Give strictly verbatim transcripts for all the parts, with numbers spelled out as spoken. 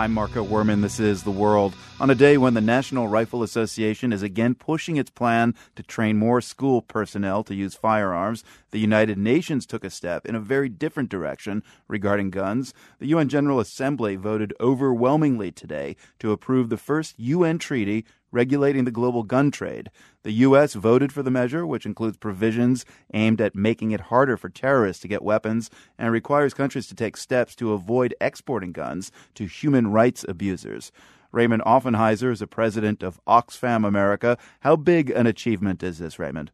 I'm Marco Werman. This is The World. On a day when the National Rifle Association is again pushing its plan to train more school personnel to use firearms, the United Nations took a step in a very different direction regarding guns. The U N General Assembly voted overwhelmingly today to approve the first U N treaty regulating the global gun trade. The U S voted for the measure, which includes provisions aimed at making it harder for terrorists to get weapons and requires countries to take steps to avoid exporting guns to human rights abusers. Raymond Offenheiser is the president of Oxfam America. How big an achievement is this, Raymond?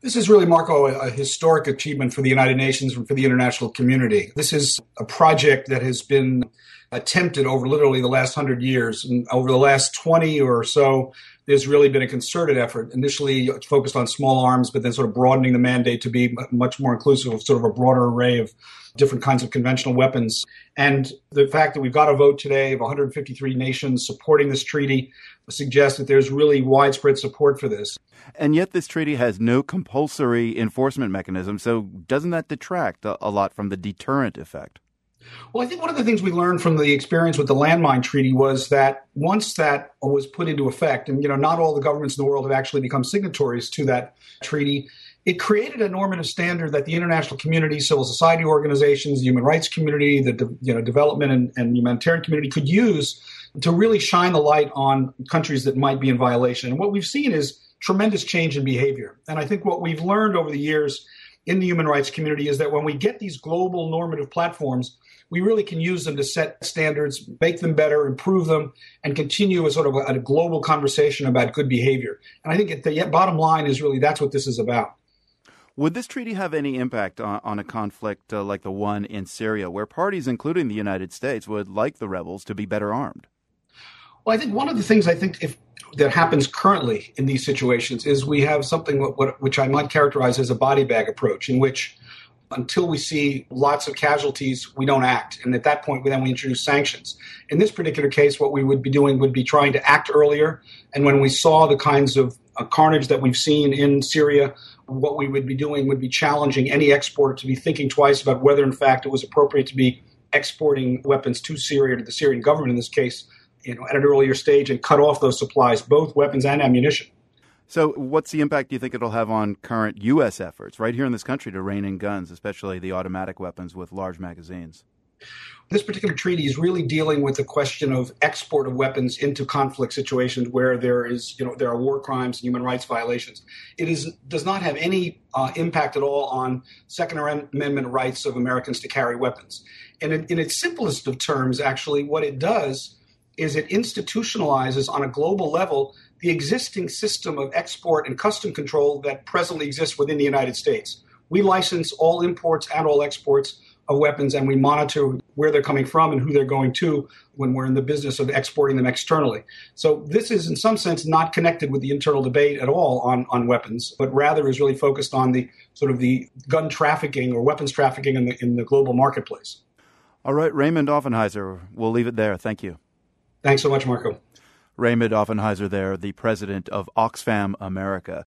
This is really, Marco, a historic achievement for the United Nations and for the international community. This is a project that has been attempted over literally the last hundred years. And over the last twenty or so, there's really been a concerted effort, initially focused on small arms, but then sort of broadening the mandate to be much more inclusive of sort of a broader array of different kinds of conventional weapons. And the fact that we've got a vote today of one hundred fifty-three nations supporting this treaty suggests that there's really widespread support for this. And yet this treaty has no compulsory enforcement mechanism, so doesn't that detract a, a lot from the deterrent effect? Well, I think one of the things we learned from the experience with the Landmine Treaty was that once that was put into effect, and you know, not all the governments in the world have actually become signatories to that treaty, it created a normative standard that the international community, civil society organizations, the human rights community, the de- you know, development and, and humanitarian community could use to really shine the light on countries that might be in violation. And what we've seen is tremendous change in behavior. And I think what we've learned over the years in the human rights community is that when we get these global normative platforms, we really can use them to set standards, make them better, improve them, and continue a sort of a, a global conversation about good behavior. And I think at the bottom line is really that's what this is about. Would this treaty have any impact on, on a conflict uh, like the one in Syria, where parties, including the United States, would like the rebels to be better armed? Well, I think one of the things I think if, that happens currently in these situations is we have something what, what, which I might characterize as a body bag approach, in which until we see lots of casualties, we don't act. And at that point, then we introduce sanctions. In this particular case, what we would be doing would be trying to act earlier. And when we saw the kinds of uh, carnage that we've seen in Syria, what we would be doing would be challenging any exporter to be thinking twice about whether, in fact, it was appropriate to be exporting weapons to Syria, to the Syrian government in this case, you know, at an earlier stage and cut off those supplies, both weapons and ammunition. So what's the impact do you think it'll have on current U S efforts right here in this country to rein in guns, especially the automatic weapons with large magazines? This particular treaty is really dealing with the question of export of weapons into conflict situations where there is, you know, there are war crimes and human rights violations. It is does not have any uh, impact at all on Second Amendment rights of Americans to carry weapons. And in, in its simplest of terms, actually, what it does is it institutionalizes on a global level the existing system of export and custom control that presently exists within the United States. We license all imports and all exports of weapons, and we monitor where they're coming from and who they're going to when we're in the business of exporting them externally. So this is, in some sense, not connected with the internal debate at all on, on weapons, but rather is really focused on the sort of the gun trafficking or weapons trafficking in the, in the global marketplace. All right, Raymond Offenheiser, we'll leave it there. Thank you. Thanks so much, Marco. Raymond Offenheiser there, the president of Oxfam America.